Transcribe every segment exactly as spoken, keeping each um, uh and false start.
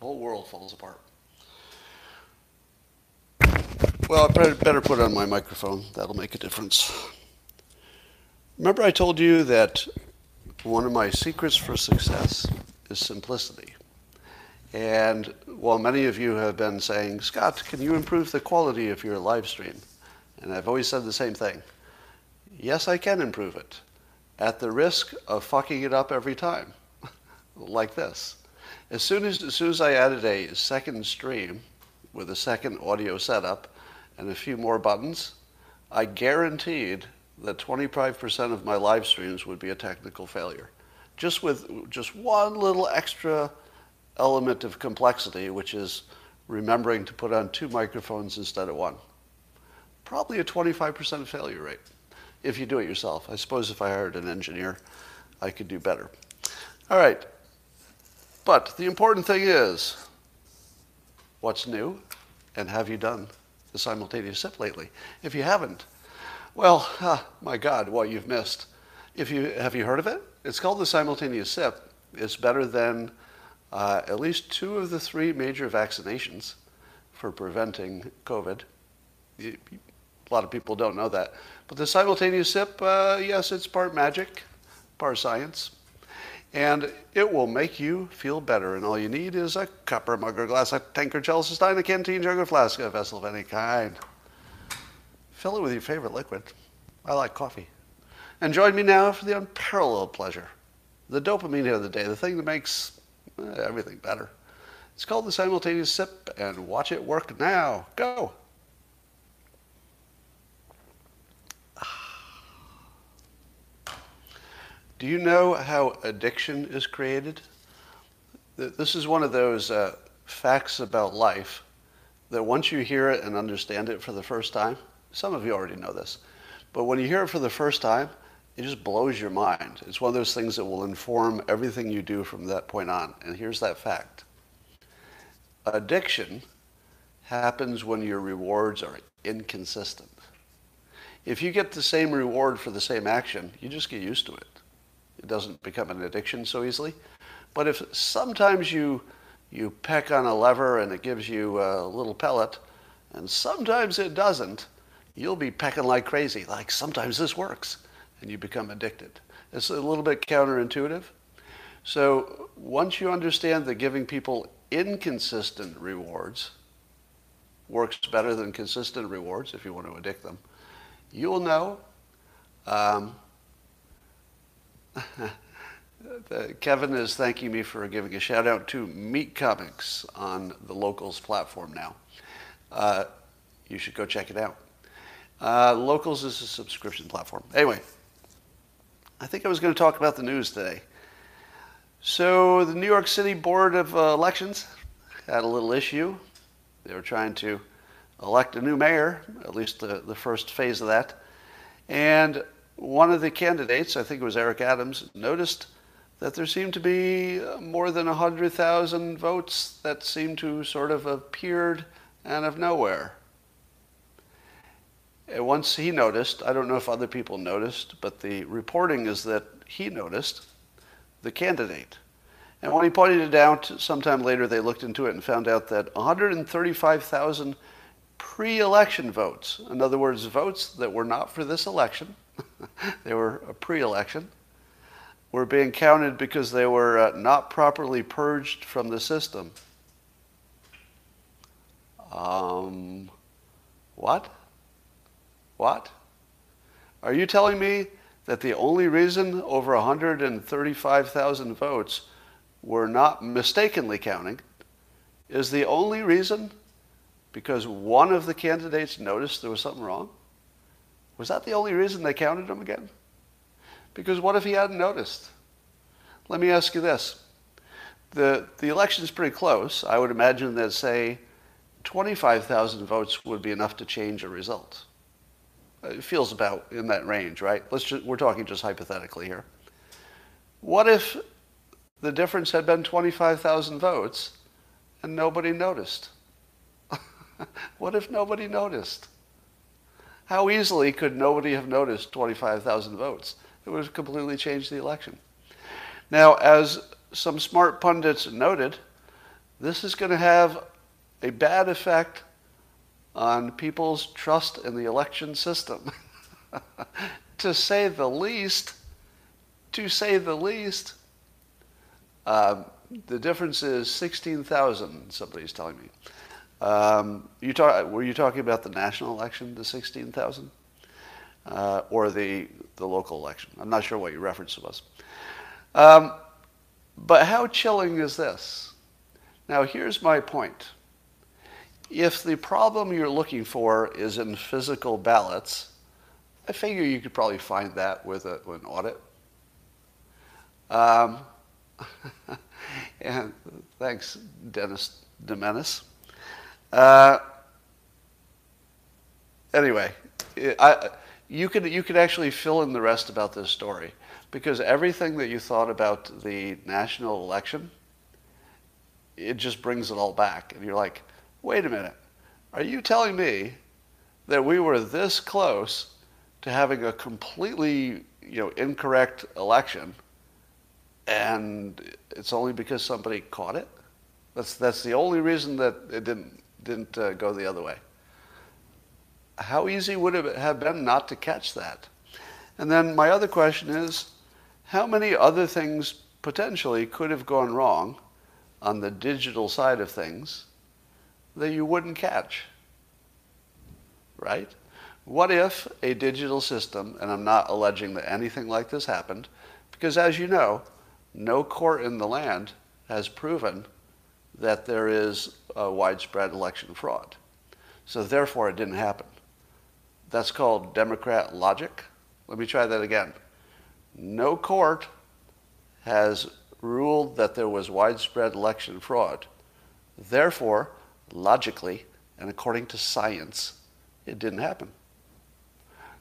The whole world falls apart. Well, I better put on my microphone. That'll make a difference. Remember I told you that one of my secrets for success is simplicity. And while many of you have been saying, Scott, can you improve the quality of your live stream? And I've always said the same thing. Yes, I can improve it, at the risk of fucking it up every time, like this. As soon as, as soon as I added a second stream with a second audio setup and a few more buttons, I guaranteed that twenty-five percent of my live streams would be a technical failure, just with just one little extra element of complexity, which is remembering to put on two microphones instead of one. Probably a twenty-five percent failure rate if you do it yourself. I suppose if I hired an engineer, I could do better. All right, but the important thing is, what's new, and have you done the simultaneous sip lately? If you haven't, well, ah, my God, what you've missed. If you, have you heard of it? It's called the simultaneous sip. It's better than uh, at least two of the three major vaccinations for preventing COVID. You, you, a lot of people don't know that. But the simultaneous sip, uh, yes, it's part magic, part science. And it will make you feel better. And all you need is a cup or a mug or a glass, a tanker, chalice, a stein, a canteen, jug or flask, a vessel of any kind. Fill it with your favorite liquid. I like coffee. And join me now for the unparalleled pleasure, the dopamine of the day, the thing that makes everything better. It's called the simultaneous sip, and watch it work now. Go. Do you know how addiction is created? This is one of those uh, facts about life that once you hear it and understand it for the first time, some of you already know this, but when you hear it for the first time, it just blows your mind. It's one of those things that will inform everything you do from that point on. And here's that fact. Addiction happens when your rewards are inconsistent. If you get the same reward for the same action, you just get used to it. It doesn't become an addiction so easily. But if sometimes you, you peck on a lever and it gives you a little pellet, and sometimes it doesn't, you'll be pecking like crazy, like sometimes this works, and you become addicted. It's a little bit counterintuitive. So once you understand that giving people inconsistent rewards works better than consistent rewards, if you want to addict them, you'll know. Um, Kevin is thanking me for giving a shout out to Meat Comics on the Locals platform now. Uh, you should go check it out. Uh, Locals is a subscription platform. Anyway, I think I was going to talk about the news today. So the New York City Board of uh, Elections had a little issue. They were trying to elect a new mayor, at least the, the first phase of that. And one of the candidates, I think it was Eric Adams, noticed that there seemed to be more than one hundred thousand votes that seemed to sort of appeared out of nowhere. And once he noticed, I don't know if other people noticed, but the reporting is that he noticed the candidate. And when he pointed it out, sometime later they looked into it and found out that one hundred thirty-five thousand pre-election votes, in other words, votes that were not for this election, they were a pre-election, were being counted because they were uh, not properly purged from the system. Um, what? What? Are you telling me that the only reason over one hundred thirty-five thousand votes were not mistakenly counting is the only reason because one of the candidates noticed there was something wrong? Was that the only reason they counted them again? Because what if he hadn't noticed? Let me ask you this. The, the election's pretty close. I would imagine that, say, twenty-five thousand votes would be enough to change a result. It feels about in that range, right? Let's just, we're talking just hypothetically here. What if the difference had been twenty-five thousand votes and nobody noticed? What if nobody noticed? How easily could nobody have noticed twenty-five thousand votes? It would have completely changed the election. Now, as some smart pundits noted, this is going to have a bad effect on people's trust in the election system. To say the least, to say the least, uh, the difference is sixteen thousand, somebody's telling me. Um, you talk, were you talking about the national election, the sixteen thousand? Uh, or the, the local election? I'm not sure what your reference was. Um, but how chilling is this? Now, here's my point. If the problem you're looking for is in physical ballots, I figure you could probably find that with a, an audit. Um, and thanks, Dennis Domenis. Uh, anyway, I, you could you could actually fill in the rest about this story, because everything that you thought about the national election, it just brings it all back, and you're like, wait a minute, are you telling me that we were this close to having a completely you know incorrect election, and it's only because somebody caught it? That's that's the only reason that it didn't didn't uh, go the other way. How easy would it have been not to catch that? And then my other question is, how many other things potentially could have gone wrong on the digital side of things that you wouldn't catch, right? What if a digital system, and I'm not alleging that anything like this happened, because as you know, no court in the land has proven that there is a widespread election fraud. So therefore, it didn't happen. That's called Democrat logic. Let me try that again. No court has ruled that there was widespread election fraud. Therefore, logically, and according to science, it didn't happen.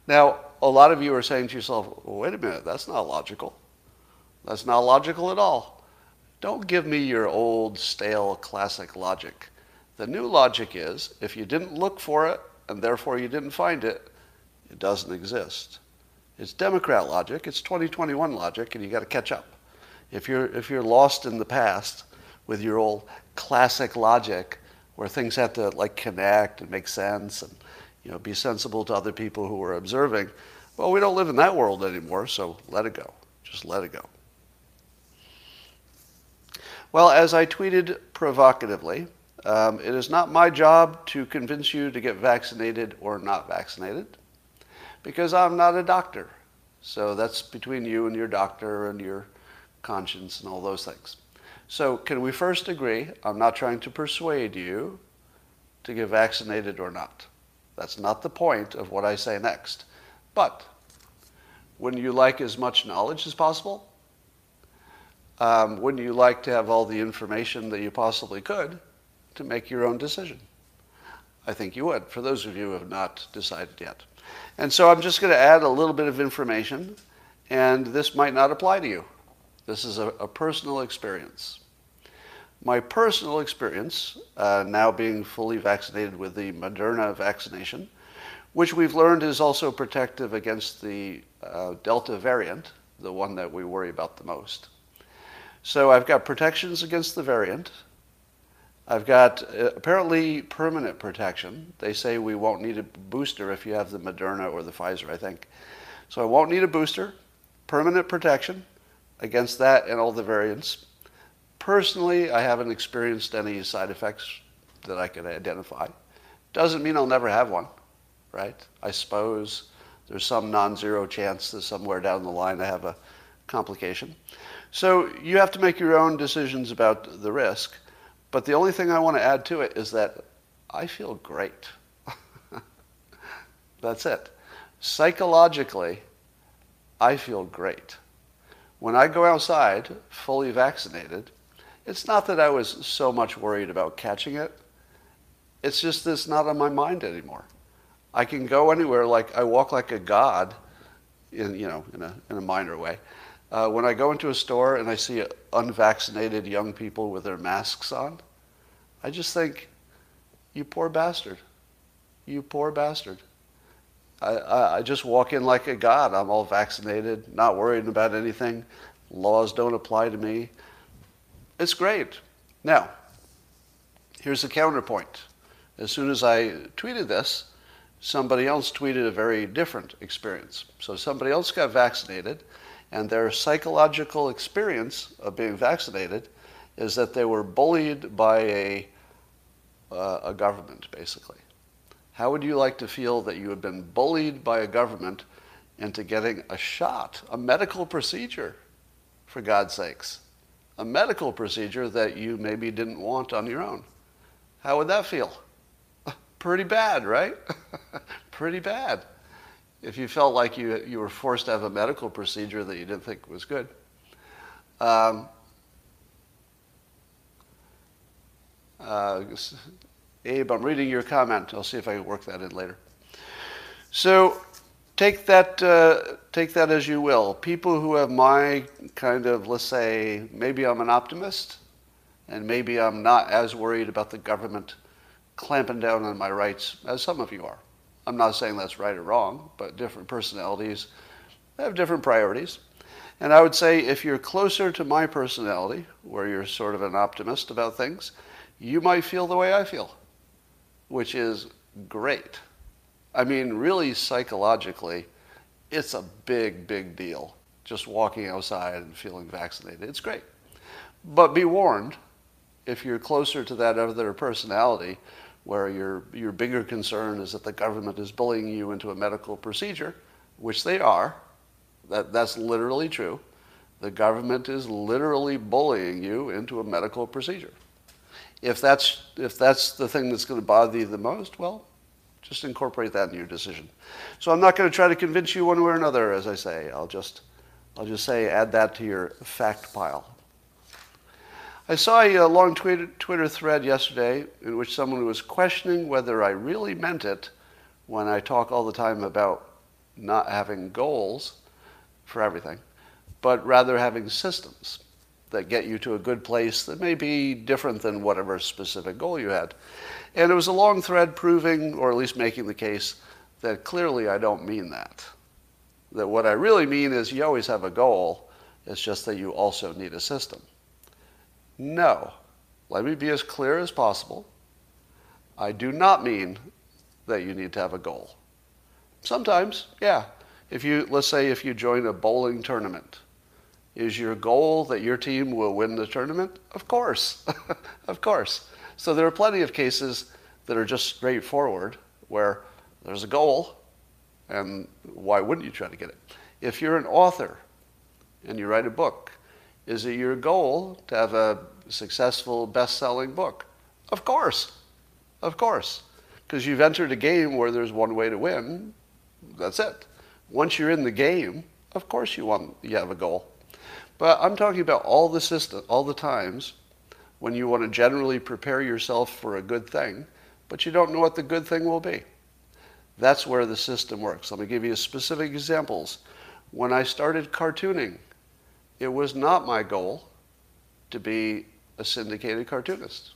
Now, a lot of you are saying to yourself, well, wait a minute, that's not logical. That's not logical at all. Don't give me your old, stale, classic logic. The new logic is, if you didn't look for it, and therefore you didn't find it, it doesn't exist. It's Democrat logic, it's twenty twenty-one logic, and you got to catch up. If you're, if you're lost in the past with your old classic logic, where things have to like connect and make sense and you know be sensible to other people who are observing, well, we don't live in that world anymore, so let it go. Just let it go. Well, as I tweeted provocatively, Um, it is not my job to convince you to get vaccinated or not vaccinated, because I'm not a doctor. So that's between you and your doctor and your conscience and all those things. So can we first agree, I'm not trying to persuade you to get vaccinated or not. That's not the point of what I say next. But wouldn't you like as much knowledge as possible? Um, wouldn't you like to have all the information that you possibly could to make your own decision? I think you would, for those of you who have not decided yet. And so I'm just going to add a little bit of information, and this might not apply to you. This is a, a personal experience. My personal experience, uh, now being fully vaccinated with the Moderna vaccination, which we've learned is also protective against the uh, Delta variant, the one that we worry about the most. So I've got protections against the variant. I've got uh, apparently permanent protection. They say we won't need a booster if you have the Moderna or the Pfizer, I think. So I won't need a booster, permanent protection against that and all the variants. Personally, I haven't experienced any side effects that I can identify. Doesn't mean I'll never have one, right? I suppose there's some non-zero chance that somewhere down the line I have a complication. So you have to make your own decisions about the risk. But the only thing I want to add to it is that I feel great. That's it. Psychologically, I feel great. When I go outside, fully vaccinated, it's not that I was so much worried about catching it. It's just that it's not on my mind anymore. I can go anywhere, like I walk like a god, in you know, in a in a minor way. Uh, when I go into a store and I see unvaccinated young people with their masks on, I just think, you poor bastard. You poor bastard. I, I, I just walk in like a god. I'm all vaccinated, not worried about anything. Laws don't apply to me. It's great. Now, Here's the counterpoint. As soon as I tweeted this, somebody else tweeted a very different experience. So somebody else got vaccinated, and their psychological experience of being vaccinated is that they were bullied by a, uh, a government, basically. How would you like to feel that you had been bullied by a government into getting a shot, a medical procedure, for God's sakes? A medical procedure that you maybe didn't want on your own. How would that feel? Pretty bad, right? Pretty bad. If you felt like you, you were forced to have a medical procedure that you didn't think was good. Um, uh, Abe, I'm reading your comment. I'll see if I can work that in later. So take that, uh, take that as you will. People who have my kind of, let's say, maybe I'm an optimist, and maybe I'm not as worried about the government clamping down on my rights as some of you are. I'm not saying that's right or wrong, but different personalities have different priorities. And I would say if you're closer to my personality, where you're sort of an optimist about things, you might feel the way I feel, which is great. I mean, really psychologically, it's a big, big deal. Just walking outside and feeling vaccinated, it's great. But be warned, if you're closer to that other personality, where your, your bigger concern is that the government is bullying you into a medical procedure, which they are, that, that's literally true. The government is literally bullying you into a medical procedure. If that's, if that's the thing that's going to bother you the most, well, just incorporate that in your decision. So I'm not going to try to convince you one way or another, as I say. I'll just, I'll just say add that to your fact pile. I saw a long Twitter thread yesterday in which someone was questioning whether I really meant it when I talk all the time about not having goals for everything, but rather having systems that get you to a good place that may be different than whatever specific goal you had. And it was a long thread proving, or at least making the case, that clearly I don't mean that. That what I really mean is you always have a goal, it's just that you also need a system. No, let me be as clear as possible. I do not mean that you need to have a goal. Sometimes, yeah. If you, let's say if you join a bowling tournament, is your goal that your team will win the tournament? Of course, of course. So there are plenty of cases that are just straightforward where there's a goal and why wouldn't you try to get it? If you're an author and you write a book, is it your goal to have a successful, best-selling book? Of course. Of course. Because you've entered a game where there's one way to win. That's it. Once you're in the game, of course you want, you have a goal. But I'm talking about all the system, all the times when you want to generally prepare yourself for a good thing, but you don't know what the good thing will be. That's where the system works. Let me give you specific examples. When I started cartooning, it was not my goal to be a syndicated cartoonist.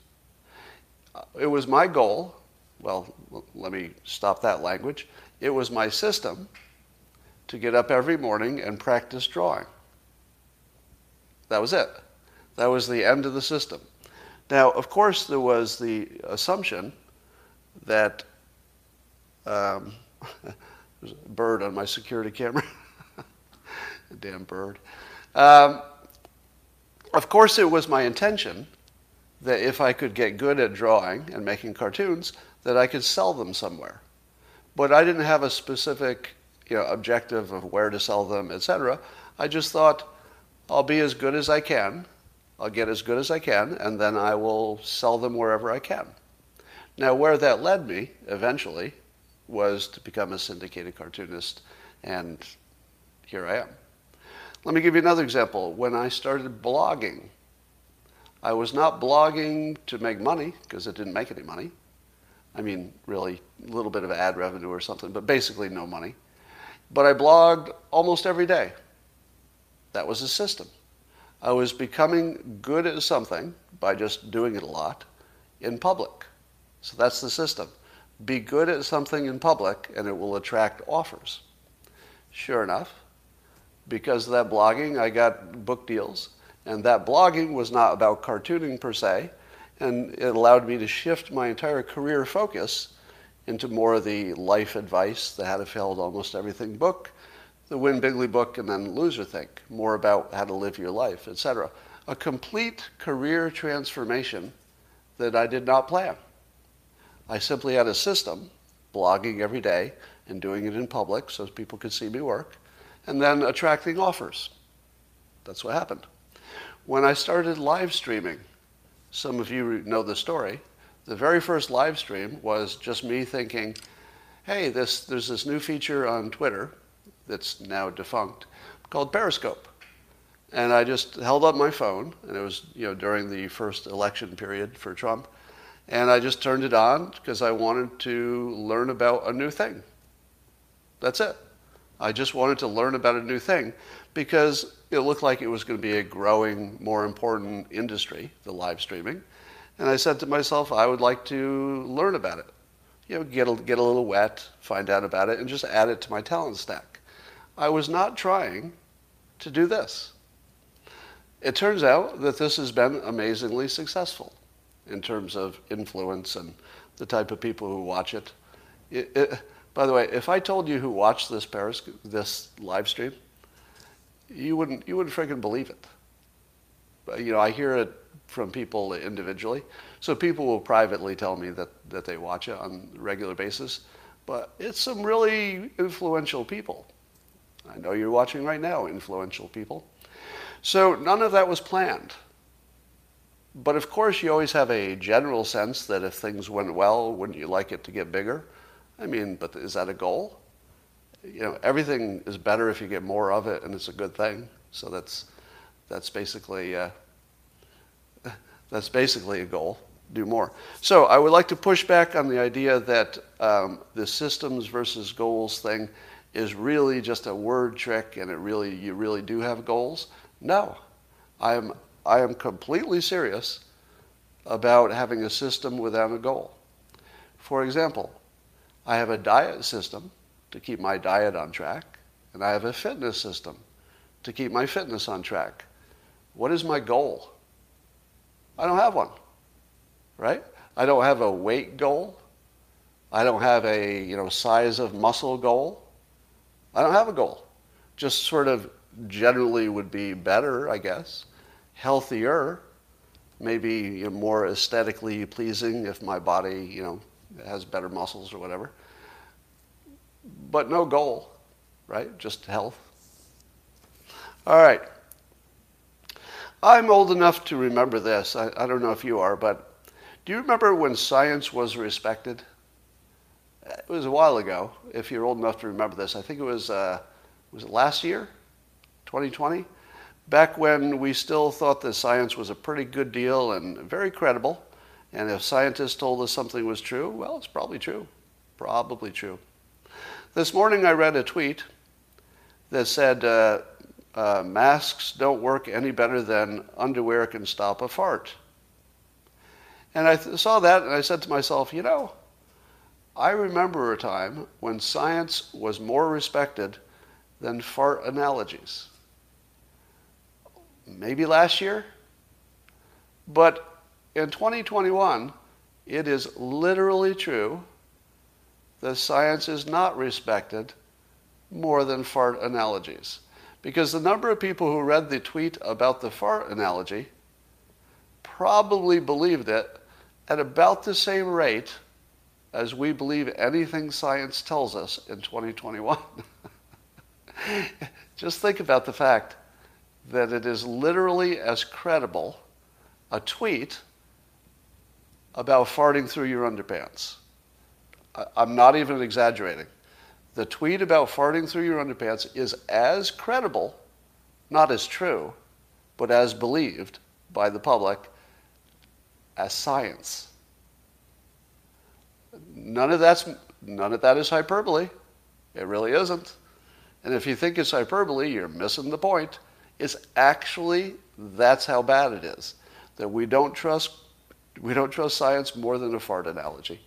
It was my goal, well, let me stop that language. It was my system to get up every morning and practice drawing. That was it. That was the end of the system. Now, of course, there was the assumption that, um, there's a bird on my security camera, a damn bird. Um, of course it was my intention that if I could get good at drawing and making cartoons, that I could sell them somewhere. But I didn't have a specific, you know, objective of where to sell them, et cetera. I just thought, I'll be as good as I can, I'll get as good as I can, and then I will sell them wherever I can. Now where that led me, eventually, was to become a syndicated cartoonist, and here I am. Let me give you another example. When I started blogging, I was not blogging to make money, because it didn't make any money. I mean, really, a little bit of ad revenue or something, but basically no money. But I blogged almost every day. That was a system. I was becoming good at something by just doing it a lot in public. So that's the system. Be good at something in public, and it will attract offers. Sure enough, because of that blogging, I got book deals. And that blogging was not about cartooning per se. and it allowed me to shift my entire career focus into more of the life advice, the How to Fail at Almost Everything book, the Win Bigly book, and then Loser Think, more about how to live your life, et cetera. A complete career transformation that I did not plan. I simply had a system, blogging every day and doing it in public so people could see me work, and then attracting offers. That's what happened. When I started live streaming, some of you know the story, the very first live stream was just me thinking, hey, this, there's this new feature on Twitter that's now defunct called Periscope. And I just held up my phone, and it was, you know, during the first election period for Trump, and I just turned it on because I wanted to learn about a new thing. That's it. I just wanted to learn about a new thing because it looked like it was going to be a growing, more important industry, the live streaming. And I said to myself, I would like to learn about it. You know, get a, get a little wet, find out about it, and just add it to my talent stack. I was not trying to do this. It turns out that this has been amazingly successful in terms of influence and the type of people who watch it. It, it by the way, if I told you who watched this Paris, this live stream, you wouldn't you wouldn't freaking believe it. But, you know, I hear it from people individually. So people will privately tell me that, that they watch it on a regular basis. But it's some really influential people. I know you're watching right now, influential people. So none of that was planned. But of course, you always have a general sense that if things went well, wouldn't you like it to get bigger? I mean, but is that a goal? You know, everything is better if you get more of it, and it's a good thing. So that's that's basically uh, that's basically a goal. Do more. So I would like to push back on the idea that um, the systems versus goals thing is really just a word trick, and it really you really do have goals. No, I am I am completely serious about having a system without a goal. For example, I have a diet system to keep my diet on track, and I have a fitness system to keep my fitness on track. What is my goal? I don't have one, right? I don't have a weight goal. I don't have a, you know, size of muscle goal. I don't have a goal. Just sort of generally would be better, I guess, healthier, maybe, you know, more aesthetically pleasing if my body, you know, has better muscles or whatever. But no goal, right? Just health. All right. I'm old enough to remember this. I, I don't know if you are, but do you remember when science was respected? It was a while ago, if you're old enough to remember this. I think it was, uh, was it last year, twenty twenty? Back when we still thought that science was a pretty good deal and very credible. And if scientists told us something was true, well, it's probably true. Probably true. This morning I read a tweet that said, uh, uh, masks don't work any better than underwear can stop a fart. And I th- saw that and I said to myself, you know, I remember a time when science was more respected than fart analogies. Maybe last year, but in twenty twenty-one, it is literally true that science is not respected more than fart analogies. Because the number of people who read the tweet about the fart analogy probably believed it at about the same rate as we believe anything science tells us in twenty twenty-one. Just think about the fact that it is literally as credible a tweet about farting through your underpants. I'm not even exaggerating. The tweet about farting through your underpants is as credible, not as true, but as believed by the public as science. None of that's, none of that is hyperbole. It really isn't. And if you think it's hyperbole, you're missing the point. It's actually, that's how bad it is. That we don't trust We don't trust science more than a fart analogy.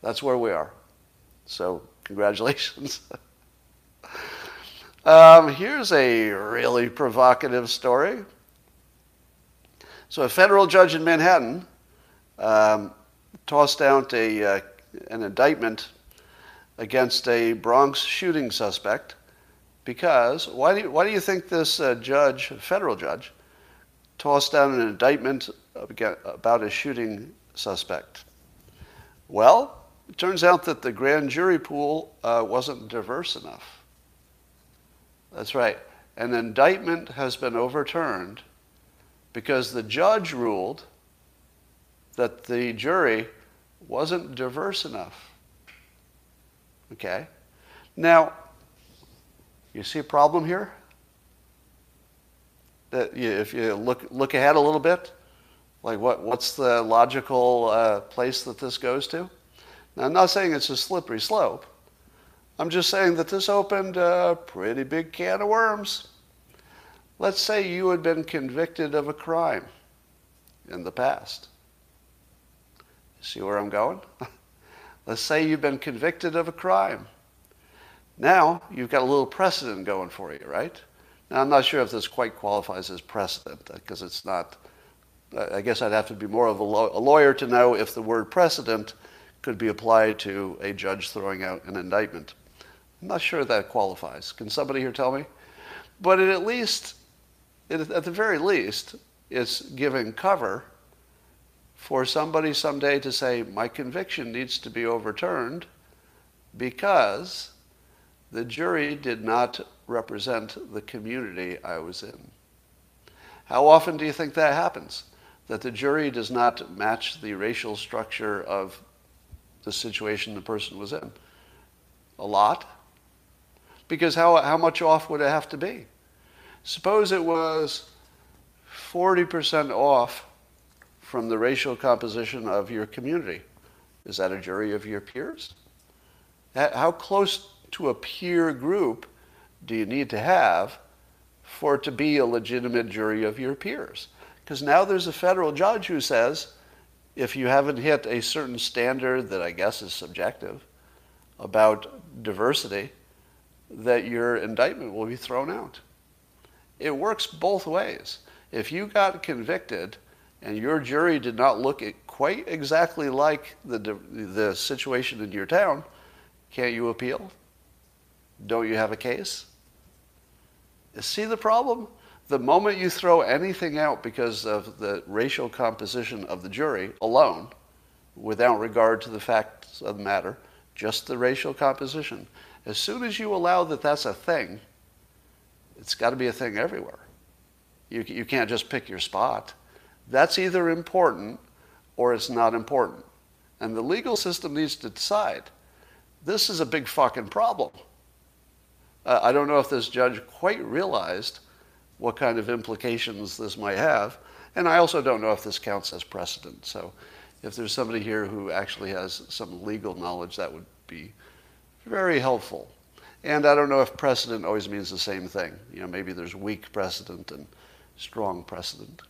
That's where we are. So, congratulations. um, here's a really provocative story. So, a federal judge in Manhattan um, tossed out a uh, an indictment against a Bronx shooting suspect because why do you, why do you think this uh, judge, federal judge, tossed out an indictment about a shooting suspect? Well, it turns out that the grand jury pool uh, wasn't diverse enough. That's right. An indictment has been overturned because the judge ruled that the jury wasn't diverse enough. Okay? Now, you see a problem here? That you, if you look look ahead a little bit, like what what's the logical uh, place that this goes to? Now, I'm not saying it's a slippery slope. I'm just saying that this opened a pretty big can of worms. Let's say you had been convicted of a crime in the past. See where I'm going? Let's say you've been convicted of a crime. Now, you've got a little precedent going for you, right? Now, I'm not sure if this quite qualifies as precedent, because it's not, I guess I'd have to be more of a, law, a lawyer to know if the word precedent could be applied to a judge throwing out an indictment. I'm not sure that qualifies. Can somebody here tell me? But it at least, it, at the very least, it's giving cover for somebody someday to say, my conviction needs to be overturned because the jury did not represent the community I was in. How often do you think that happens? That the jury does not match the racial structure of the situation the person was in? A lot. Because how, how much off would it have to be? Suppose it was forty percent off from the racial composition of your community. Is that a jury of your peers? How close to a peer group do you need to have for it to be a legitimate jury of your peers? Because now there's a federal judge who says, if you haven't hit a certain standard that I guess is subjective about diversity, that your indictment will be thrown out. It works both ways. If you got convicted and your jury did not look at quite exactly like the, the situation in your town, can't you appeal? Don't you have a case? See the problem? The moment you throw anything out because of the racial composition of the jury alone, without regard to the facts of the matter, just the racial composition, as soon as you allow that that's a thing, it's got to be a thing everywhere. You, you can't just pick your spot. That's either important or it's not important. And the legal system needs to decide, this is a big fucking problem. Uh, I don't know if this judge quite realized what kind of implications this might have. And I also don't know if this counts as precedent. So if there's somebody here who actually has some legal knowledge, that would be very helpful. And I don't know if precedent always means the same thing. You know, maybe there's weak precedent and strong precedent.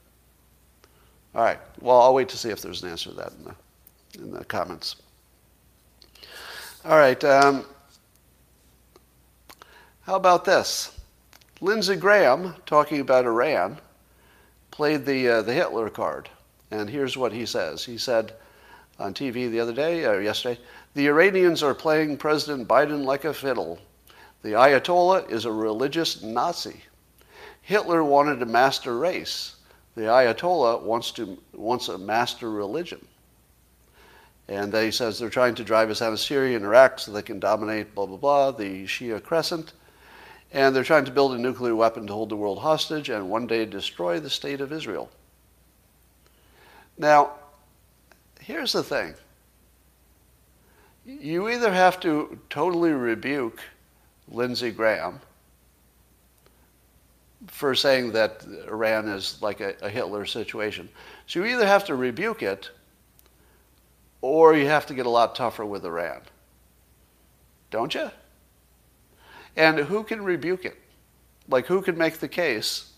All right, well, I'll wait to see if there's an answer to that in the, in the comments. All right, um, how about this? Lindsey Graham, talking about Iran, played the uh, the Hitler card. And here's what he says. He said on T V the other day, or yesterday, the Iranians are playing President Biden like a fiddle. The Ayatollah is a religious Nazi. Hitler wanted a master race. The Ayatollah wants, to, wants a master religion. And then he says they're trying to drive us out of Syria and Iraq so they can dominate blah, blah, blah, the Shia Crescent. And they're trying to build a nuclear weapon to hold the world hostage and one day destroy the state of Israel. Now, here's the thing. You either have to totally rebuke Lindsey Graham for saying that Iran is like a, a Hitler situation. So you either have to rebuke it or you have to get a lot tougher with Iran. Don't you? And who can rebuke it? Like, who can make the case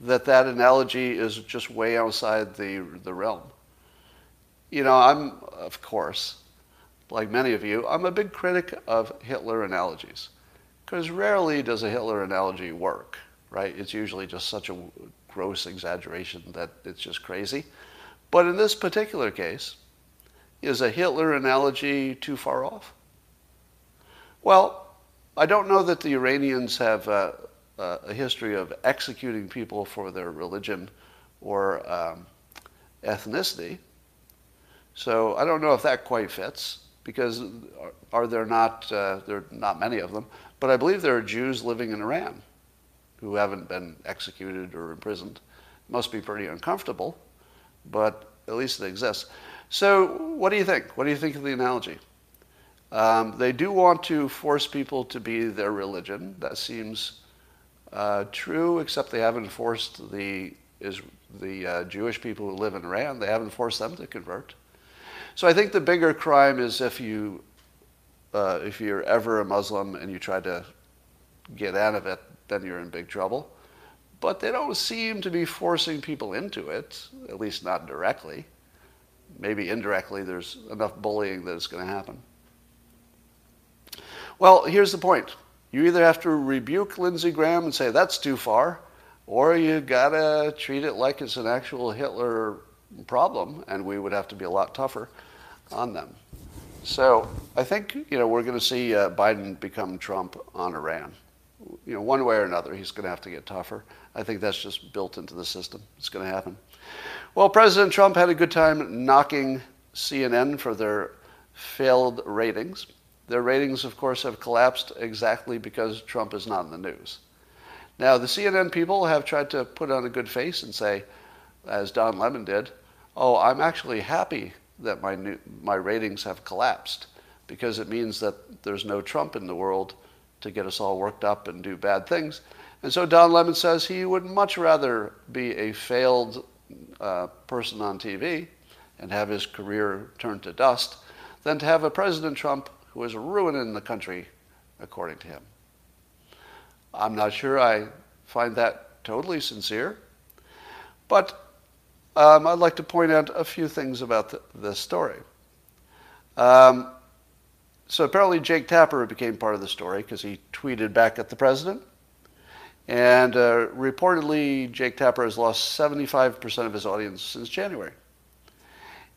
that that analogy is just way outside the, the realm? You know, I'm, of course, like many of you, I'm a big critic of Hitler analogies. Because rarely does a Hitler analogy work, right? It's usually just such a gross exaggeration that it's just crazy. But in this particular case, is a Hitler analogy too far off? Well, I don't know that the Iranians have uh, uh, a history of executing people for their religion or um, ethnicity. So I don't know if that quite fits, because are, are there not, uh, there are not many of them, but I believe there are Jews living in Iran who haven't been executed or imprisoned. It must be pretty uncomfortable, but at least it exists. So what do you think? What do you think of the analogy? Um, they do want to force people to be their religion. That seems uh, true, except they haven't forced the, is, the uh, Jewish people who live in Iran, they haven't forced them to convert. So I think the bigger crime is if, you, uh, if you're ever a Muslim and you try to get out of it, then you're in big trouble. But they don't seem to be forcing people into it, at least not directly. Maybe indirectly, there's enough bullying that it's going to happen. Well, here's the point. You either have to rebuke Lindsey Graham and say, that's too far, or you got to treat it like it's an actual Hitler problem, and we would have to be a lot tougher on them. So I think, you know, we're going to see uh, Biden become Trump on Iran. You know, one way or another, he's going to have to get tougher. I think that's just built into the system. It's going to happen. Well, President Trump had a good time knocking C N N for their failed ratings. Their ratings, of course, have collapsed exactly because Trump is not in the news. Now, the C N N people have tried to put on a good face and say, as Don Lemon did, oh, I'm actually happy that my, new, my ratings have collapsed because it means that there's no Trump in the world to get us all worked up and do bad things. And so Don Lemon says he would much rather be a failed uh, person on T V and have his career turned to dust than to have a President Trump who is ruining the country, according to him. I'm not sure I find that totally sincere, but um, I'd like to point out a few things about th this story. Um, So apparently Jake Tapper became part of the story because he tweeted back at the president. And uh, reportedly, Jake Tapper has lost seventy-five percent of his audience since January.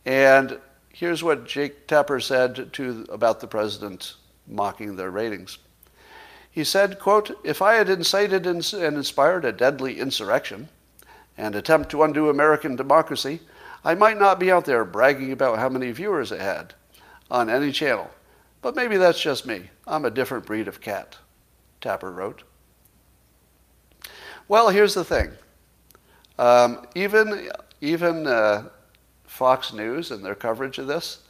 And here's what Jake Tapper said to, about the president mocking their ratings. He said, quote, "If I had incited and inspired a deadly insurrection, an attempt to undo American democracy, I might not be out there bragging about how many viewers it had on any channel. But maybe that's just me. I'm a different breed of cat," Tapper wrote. Well, here's the thing. Um, even even uh, Fox News and their coverage of this,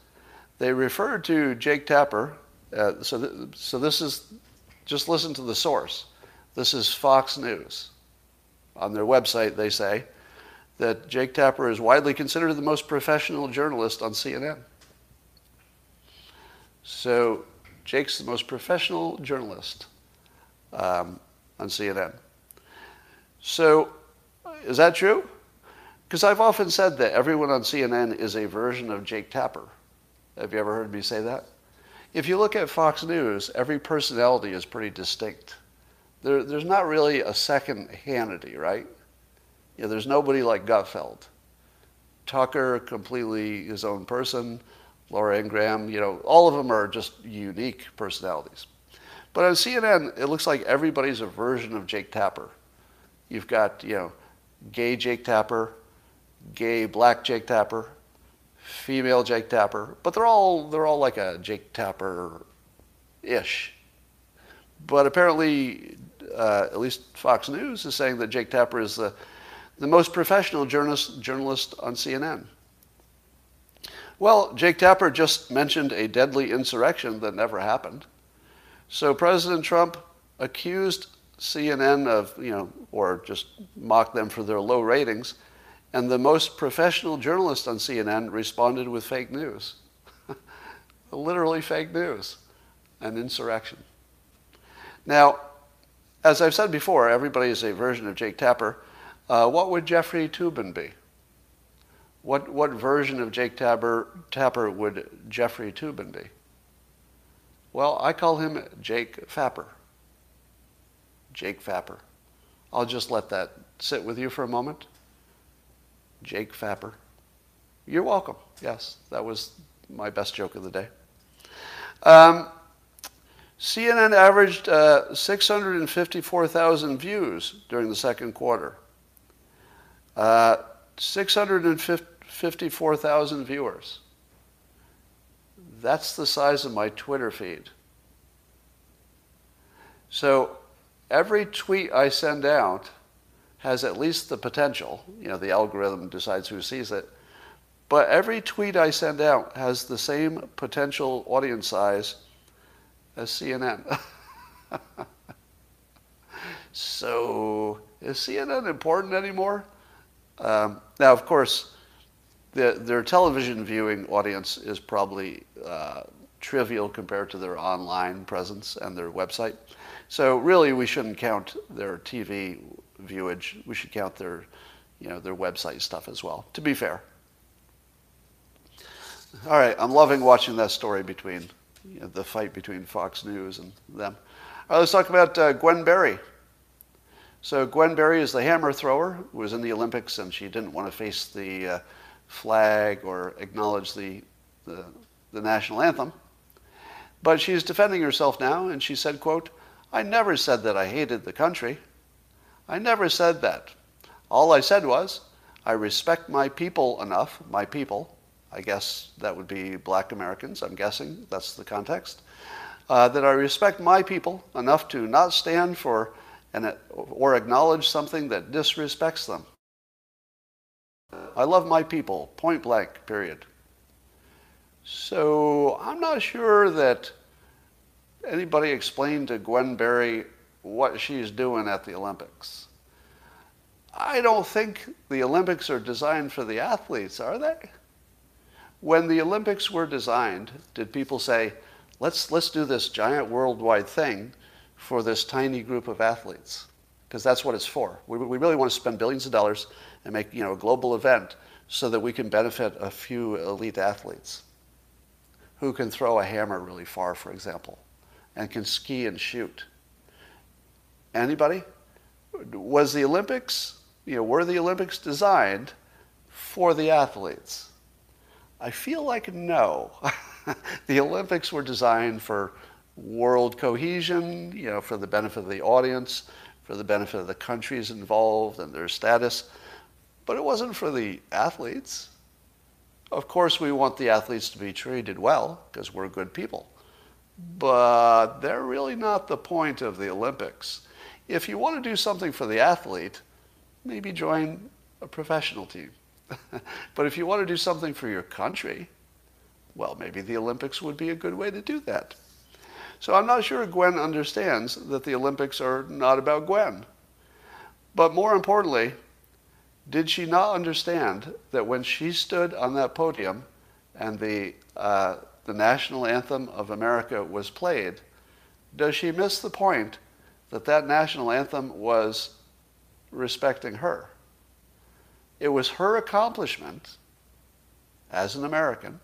they referred to Jake Tapper. Uh, so, th so this is, just listen to the source. This is Fox News. On their website, they say that Jake Tapper is widely considered the most professional journalist on C N N. So Jake's the most professional journalist um, on C N N. So is that true? Because I've often said that everyone on C N N is a version of Jake Tapper. Have you ever heard me say that? If you look at Fox News, every personality is pretty distinct. There, there's not really a second Hannity, right? You know, there's nobody like Gutfeld. Tucker, completely his own person. Laura Ingraham, you know, all of them are just unique personalities. But on C N N, it looks like everybody's a version of Jake Tapper. You've got, you know, gay Jake Tapper, gay black Jake Tapper, female Jake Tapper, but they're all, they're all like a Jake Tapper-ish. But apparently, uh, at least Fox News is saying that Jake Tapper is the, the most professional journalist, journalist on C N N. Well, Jake Tapper just mentioned a deadly insurrection that never happened. So President Trump accused C N N of, you know, or just mocked them for their low ratings, and the most professional journalist on C N N responded with fake news. Literally fake news, an insurrection. Now, as I've said before, everybody is a version of Jake Tapper. Uh, what would Jeffrey Toobin be? What, what version of Jake Tapper, Tapper would Jeffrey Toobin be? Well, I call him Jake Fapper. Jake Fapper. I'll just let that sit with you for a moment. Jake Fapper. You're welcome. Yes, that was my best joke of the day. Um, C N N averaged uh, six hundred fifty-four thousand views during the second quarter. Uh, six hundred fifty-four thousand viewers. That's the size of my Twitter feed. So every tweet I send out has at least the potential, you know, the algorithm decides who sees it, but every tweet I send out has the same potential audience size as C N N. So is C N N important anymore? Um, now, of course, the, their television viewing audience is probably uh, trivial compared to their online presence and their website. So really, we shouldn't count their T V viewage. We should count their, you know, their website stuff as well, to be fair. All right, I'm loving watching that story between, you know, the fight between Fox News and them. All right, let's talk about uh, Gwen Berry. So Gwen Berry is the hammer thrower who was in the Olympics, and she didn't want to face the uh, flag or acknowledge the, the, the national anthem. But she's defending herself now, and she said, quote, "I never said that I hated the country. I never said that. All I said was, I respect my people enough," my people, I guess that would be black Americans, I'm guessing, that's the context, uh, "that I respect my people enough to not stand for and or acknowledge something that disrespects them. I love my people, point blank, period." So I'm not sure that anybody explained to Gwen Berry what she's doing at the Olympics. I don't think the Olympics are designed for the athletes, are they? When the Olympics were designed, did people say, let's, let's do this giant worldwide thing for this tiny group of athletes, because that's what it's for. We, we really want to spend billions of dollars and make, you know, a global event so that we can benefit a few elite athletes who can throw a hammer really far, for example, and can ski and shoot. Anybody? Was the Olympics, you know, were the Olympics designed for the athletes? I feel like no. The Olympics were designed for world cohesion, you know, for the benefit of the audience, for the benefit of the countries involved and their status, but it wasn't for the athletes. Of course, we want the athletes to be treated well because we're good people, but they're really not the point of the Olympics. If you want to do something for the athlete, maybe join a professional team. But if you want to do something for your country, well, maybe the Olympics would be a good way to do that. So I'm not sure Gwen understands that the Olympics are not about Gwen. But more importantly, did she not understand that when she stood on that podium and the, uh, the national anthem of America was played, does she miss the point that that national anthem was respecting her? It was her accomplishment as an American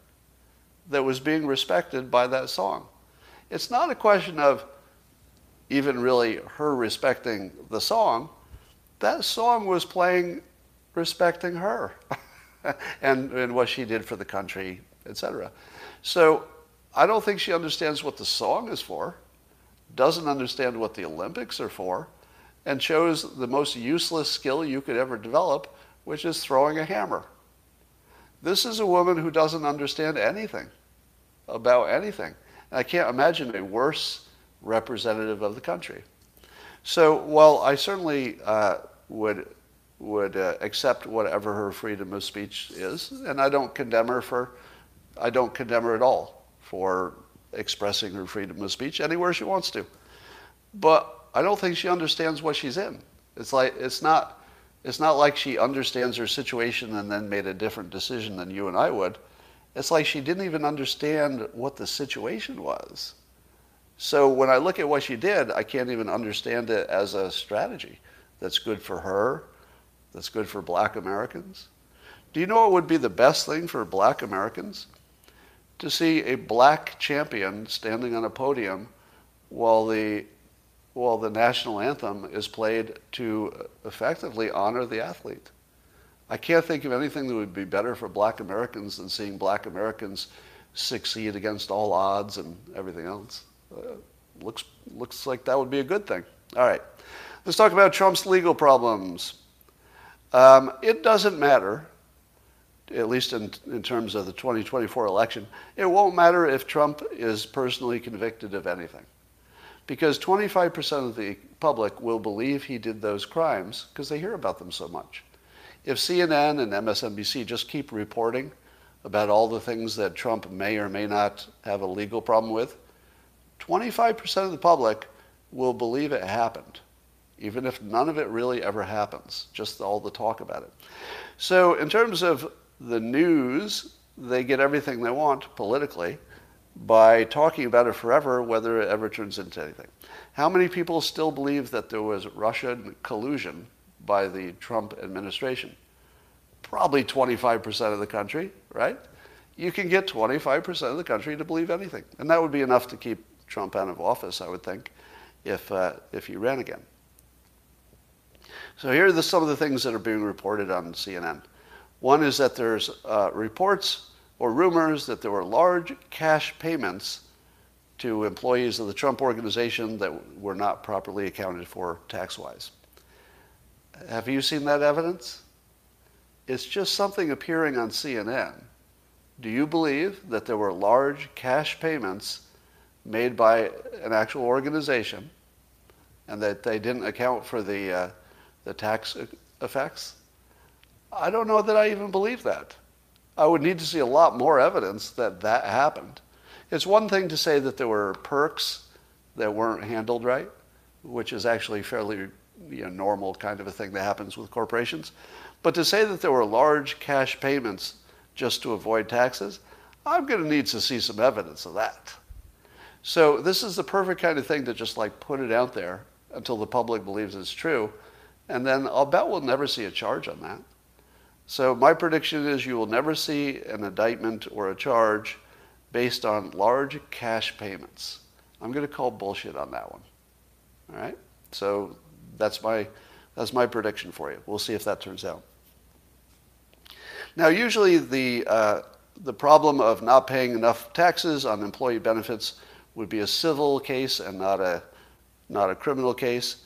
that was being respected by that song. It's not a question of even really her respecting the song. That song was playing respecting her and, and what she did for the country, et cetera. So I don't think she understands what the song is for, doesn't understand what the Olympics are for, and chose the most useless skill you could ever develop, which is throwing a hammer. This is a woman who doesn't understand anything about anything. I can't imagine a worse representative of the country. So while I certainly uh, would, would uh, accept whatever her freedom of speech is, and I don't condemn her for, I don't condemn her at all for expressing her freedom of speech anywhere she wants to. But I don't think she understands what she's in. It's like, it's not, it's not like she understands her situation and then made a different decision than you and I would. It's like she didn't even understand what the situation was. So when I look at what she did, I can't even understand it as a strategy that's good for her, that's good for black Americans. Do you know what would be the best thing for black Americans? To see a black champion standing on a podium while the, while the national anthem is played to effectively honor the athlete. I can't think of anything that would be better for black Americans than seeing black Americans succeed against all odds and everything else. Uh, looks, looks like that would be a good thing. All right. Let's talk about Trump's legal problems. Um, it doesn't matter, at least in, in terms of the twenty twenty-four election, it won't matter if Trump is personally convicted of anything. Because twenty-five percent of the public will believe he did those crimes because they hear about them so much. If C N N and M S N B C just keep reporting about all the things that Trump may or may not have a legal problem with, twenty-five percent of the public will believe it happened, even if none of it really ever happens, just all the talk about it. So in terms of the news, they get everything they want politically by talking about it forever, whether it ever turns into anything. How many people still believe that there was Russian collusion by the Trump administration? Probably twenty-five percent of the country, right? You can get twenty-five percent of the country to believe anything. And that would be enough to keep Trump out of office, I would think, if, uh, if he ran again. So here are the, some of the things that are being reported on C N N. One is that there's uh, reports or rumors that there were large cash payments to employees of the Trump organization that were not properly accounted for tax-wise. Have you seen that evidence? It's just something appearing on C N N. Do you believe that there were large cash payments made by an actual organization and that they didn't account for the uh, the tax effects? I don't know that I even believe that. I would need to see a lot more evidence that that happened. It's one thing to say that there were perks that weren't handled right, which is actually fairly, you know, normal kind of a thing that happens with corporations. But to say that there were large cash payments just to avoid taxes, I'm going to need to see some evidence of that. So this is the perfect kind of thing to just like put it out there until the public believes it's true. And then I'll bet we'll never see a charge on that. So my prediction is you will never see an indictment or a charge based on large cash payments. I'm going to call bullshit on that one. All right? So that's my, that's my prediction for you. We'll see if that turns out. Now, usually the, uh, the problem of not paying enough taxes on employee benefits would be a civil case and not a, not a criminal case.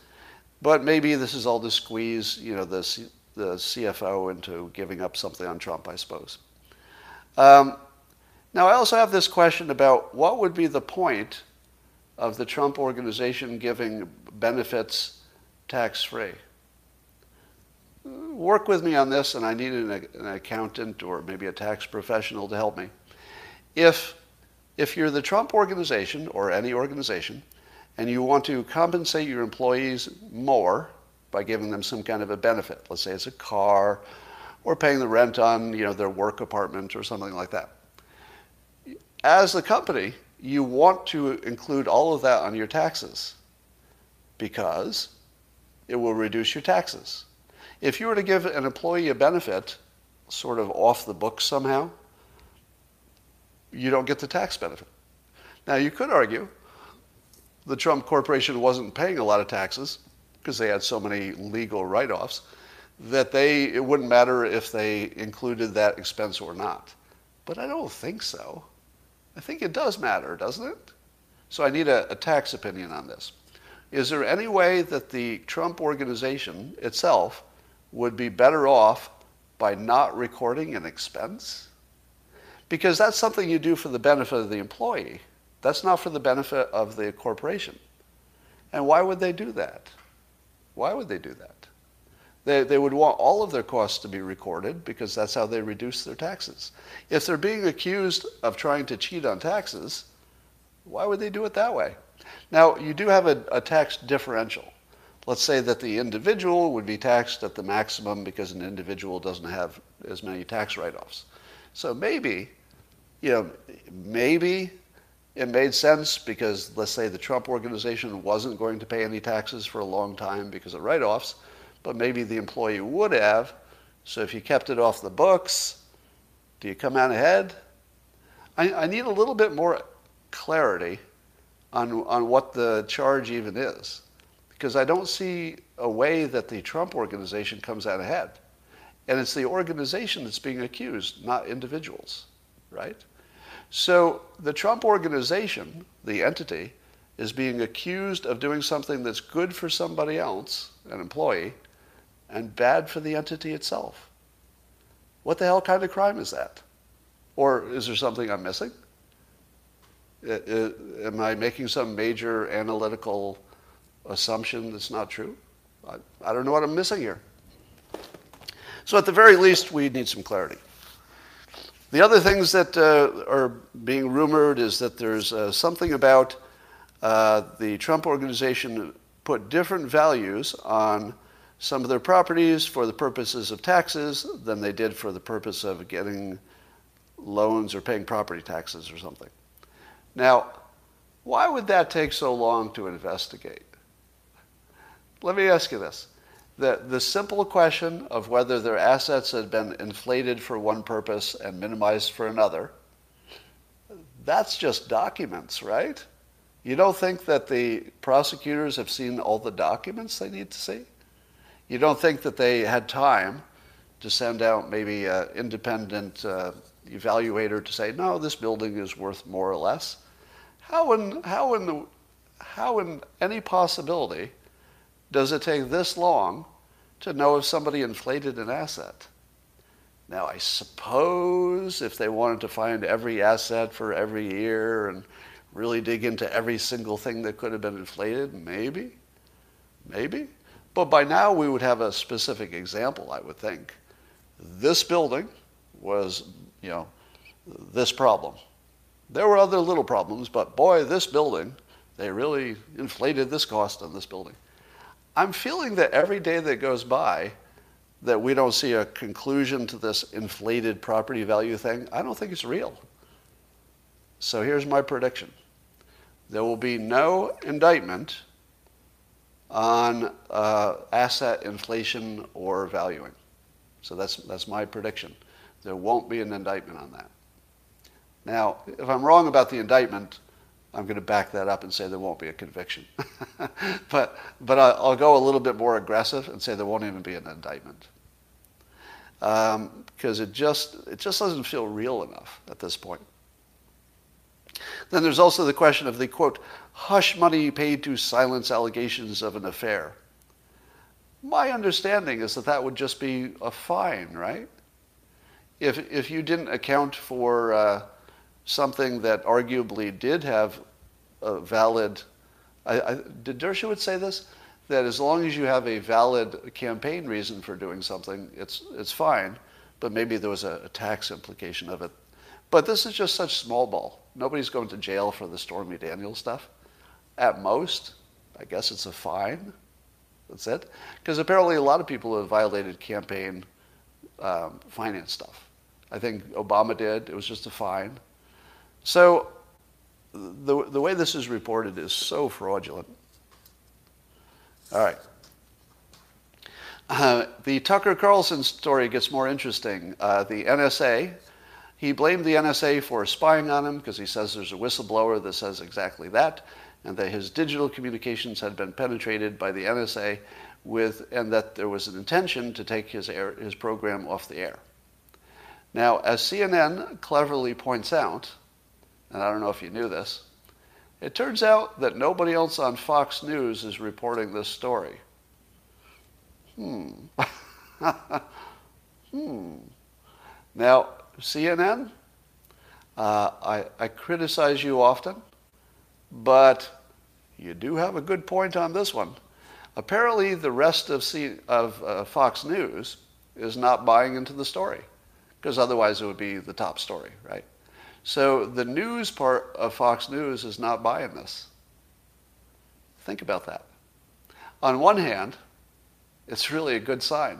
But maybe this is all to squeeze, you know, the, C the C F O into giving up something on Trump, I suppose. Um, now, I also have this question about what would be the point of the Trump organization giving benefits tax-free? Work with me on this, and I need an, an accountant or maybe a tax professional to help me. If, if you're the Trump organization or any organization, and you want to compensate your employees more by giving them some kind of a benefit. Let's say it's a car or paying the rent on, you know, their work apartment or something like that. As a company, you want to include all of that on your taxes because it will reduce your taxes. If you were to give an employee a benefit sort of off the books somehow, you don't get the tax benefit. Now, you could argue the Trump Corporation wasn't paying a lot of taxes because they had so many legal write-offs that they, it wouldn't matter if they included that expense or not. But I don't think so. I think it does matter, doesn't it? So I need a, a tax opinion on this. Is there any way that the Trump organization itself would be better off by not recording an expense? Because that's something you do for the benefit of the employee. That's not for the benefit of the corporation. And why would they do that? Why would they do that? They, they would want all of their costs to be recorded because that's how they reduce their taxes. If they're being accused of trying to cheat on taxes, why would they do it that way? Now, you do have a, a tax differential. Let's say that the individual would be taxed at the maximum because an individual doesn't have as many tax write-offs. So maybe, you know, maybe it made sense because, let's say, the Trump organization wasn't going to pay any taxes for a long time because of write-offs, but maybe the employee would have. So if you kept it off the books, do you come out ahead? I, I need a little bit more clarity on, on what the charge even is because I don't see a way that the Trump organization comes out ahead. And it's the organization that's being accused, not individuals, right? So the Trump organization, the entity, is being accused of doing something that's good for somebody else, an employee, and bad for the entity itself. What the hell kind of crime is that? Or is there something I'm missing? It, it, am I making some major analytical assumption that's not true? I, I don't know what I'm missing here. So at the very least, we need some clarity. The other things that uh, are being rumored is that there's uh, something about uh, the Trump organization put different values on some of their properties for the purposes of taxes than they did for the purpose of getting loans or paying property taxes or something. Now, why would that take so long to investigate? Let me ask you this. The, the simple question of whether their assets had been inflated for one purpose and minimized for another, that's just documents, right? You don't think that the prosecutors have seen all the documents they need to see? You don't think that they had time to send out maybe an independent uh, evaluator to say, no, this building is worth more or less? How in, how in, the, how in any possibility does it take this long to know if somebody inflated an asset? Now, I suppose if they wanted to find every asset for every year and really dig into every single thing that could have been inflated, maybe, maybe. But by now, we would have a specific example, I would think. This building was, you know, this problem. There were other little problems, but boy, this building, they really inflated this cost on this building. I'm feeling that every day that goes by that we don't see a conclusion to this inflated property value thing, I don't think it's real. So here's my prediction. There will be no indictment on uh, asset inflation or valuing. So that's, that's my prediction. There won't be an indictment on that. Now, if I'm wrong about the indictment, I'm going to back that up and say there won't be a conviction. but but I'll go a little bit more aggressive and say there won't even be an indictment. Um, because it just, it just doesn't feel real enough at this point. Then there's also the question of the, quote, hush money paid to silence allegations of an affair. My understanding is that that would just be a fine, right? If, if you didn't account for... Uh, something that arguably did have a valid, I, I, did Dershowitz say this? That as long as you have a valid campaign reason for doing something, it's, it's fine, but maybe there was a, a tax implication of it. But this is just such small ball. Nobody's going to jail for the Stormy Daniels stuff. At most, I guess it's a fine. That's it. Because apparently a lot of people have violated campaign um, finance stuff. I think Obama did. It was just a fine. So the, the way this is reported is so fraudulent. All right. Uh, the Tucker Carlson story gets more interesting. Uh, the N S A, he blamed the N S A for spying on him because he says there's a whistleblower that says exactly that, and that his digital communications had been penetrated by the N S A with, and that there was an intention to take his, air, his program off the air. Now, as C N N cleverly points out, and I don't know if you knew this, it turns out that nobody else on Fox News is reporting this story. Hmm. hmm. Now, C N N, uh, I, I criticize you often, but you do have a good point on this one. Apparently, the rest of, C, of uh, Fox News is not buying into the story, because otherwise it would be the top story, right? So the news part of Fox News is not buying this. Think about that. On one hand, it's really a good sign,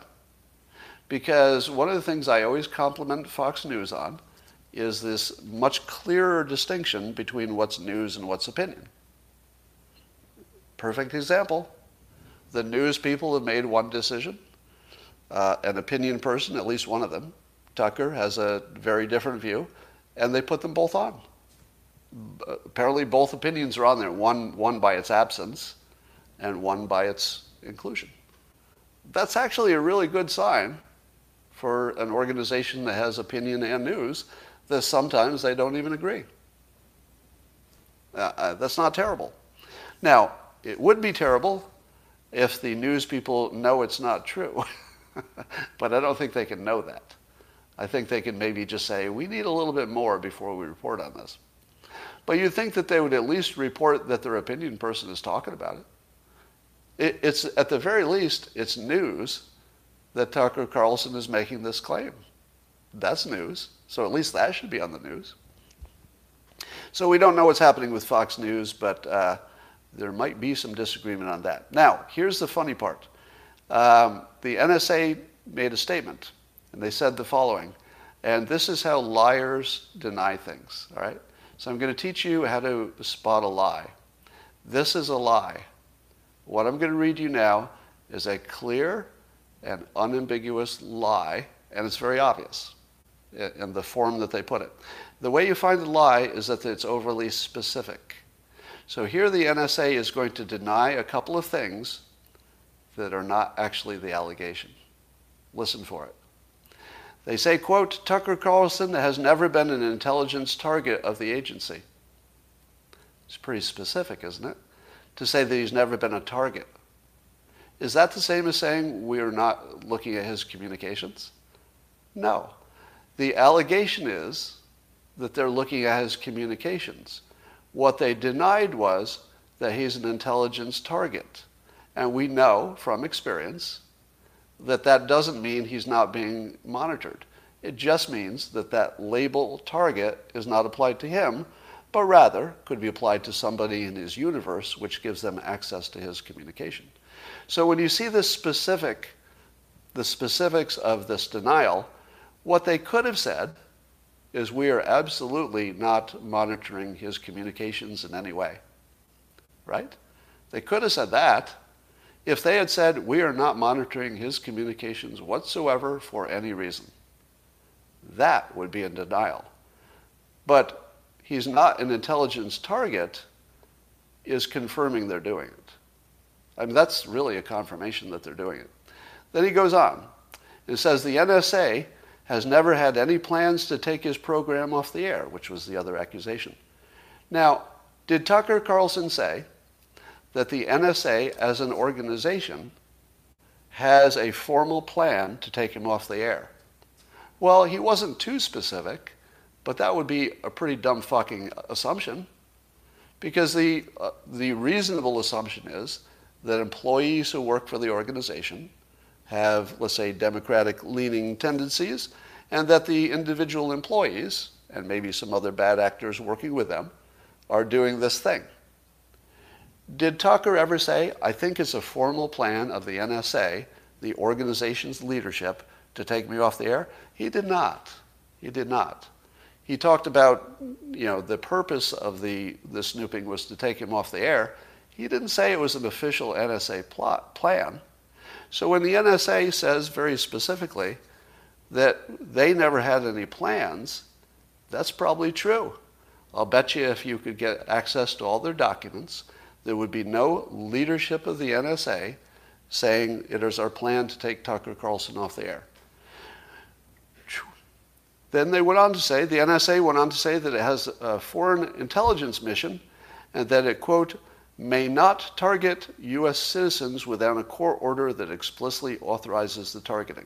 because one of the things I always compliment Fox News on is this much clearer distinction between what's news and what's opinion. Perfect example. The news people have made one decision. Uh, an opinion person, at least one of them, Tucker, has a very different view. And they put them both on. Apparently both opinions are on there, one, one by its absence and one by its inclusion. That's actually a really good sign for an organization that has opinion and news that sometimes they don't even agree. Uh, uh, that's not terrible. Now, it would be terrible if the news people know it's not true. But I don't think they can know that. I think they can maybe just say, we need a little bit more before we report on this. But you'd think that they would at least report that their opinion person is talking about it. It, it's, at the very least, it's news that Tucker Carlson is making this claim. That's news. So at least that should be on the news. So we don't know what's happening with Fox News, but uh, there might be some disagreement on that. Now, here's the funny part. Um, the N S A made a statement, and they said the following, and this is how liars deny things, all right? So I'm going to teach you how to spot a lie. This is a lie. What I'm going to read you now is a clear and unambiguous lie, and it's very obvious in the form that they put it. The way you find a lie is that it's overly specific. So here the N S A is going to deny a couple of things that are not actually the allegation. Listen for it. They say, quote, Tucker Carlson has never been an intelligence target of the agency. It's pretty specific, isn't it? To say that he's never been a target. Is that the same as saying we're not looking at his communications? No. The allegation is that they're looking at his communications. What they denied was that he's an intelligence target. And we know from experience that that doesn't mean he's not being monitored. It just means that that label target is not applied to him, but rather could be applied to somebody in his universe, which gives them access to his communication. So when you see this specific, the specifics of this denial, what they could have said is we are absolutely not monitoring his communications in any way, right? They could have said that. If they had said, we are not monitoring his communications whatsoever for any reason, that would be in denial. But he's not an intelligence target is confirming they're doing it. I mean, that's really a confirmation that they're doing it. Then he goes on and says the N S A has never had any plans to take his program off the air, which was the other accusation. Now, did Tucker Carlson say that the N S A as an organization has a formal plan to take him off the air? Well, he wasn't too specific, but that would be a pretty dumb fucking assumption, because the, uh, the reasonable assumption is that employees who work for the organization have, let's say, democratic-leaning tendencies, and that the individual employees, and maybe some other bad actors working with them, are doing this thing. Did Tucker ever say, I think it's a formal plan of the N S A, the organization's leadership, to take me off the air? He did not. He did not. He talked about, you know, the purpose of the, the snooping was to take him off the air. He didn't say it was an official N S A plot, plan. So when the N S A says very specifically that they never had any plans, that's probably true. I'll bet you if you could get access to all their documents, there would be no leadership of the N S A saying it is our plan to take Tucker Carlson off the air. Then they went on to say, the N S A went on to say that it has a foreign intelligence mission and that it, quote, may not target U S citizens without a court order that explicitly authorizes the targeting.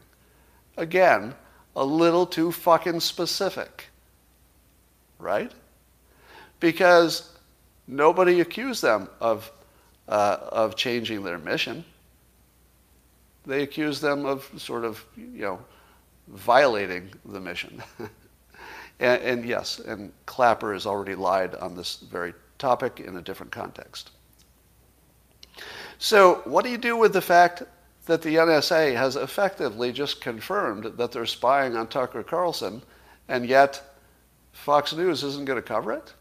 Again, a little too fucking specific, right? Because nobody accused them of, uh, of changing their mission. They accused them of sort of, you know, violating the mission. and, and yes, and Clapper has already lied on this very topic in a different context. So what do you do with the fact that the N S A has effectively just confirmed that they're spying on Tucker Carlson, and yet Fox News isn't going to cover it?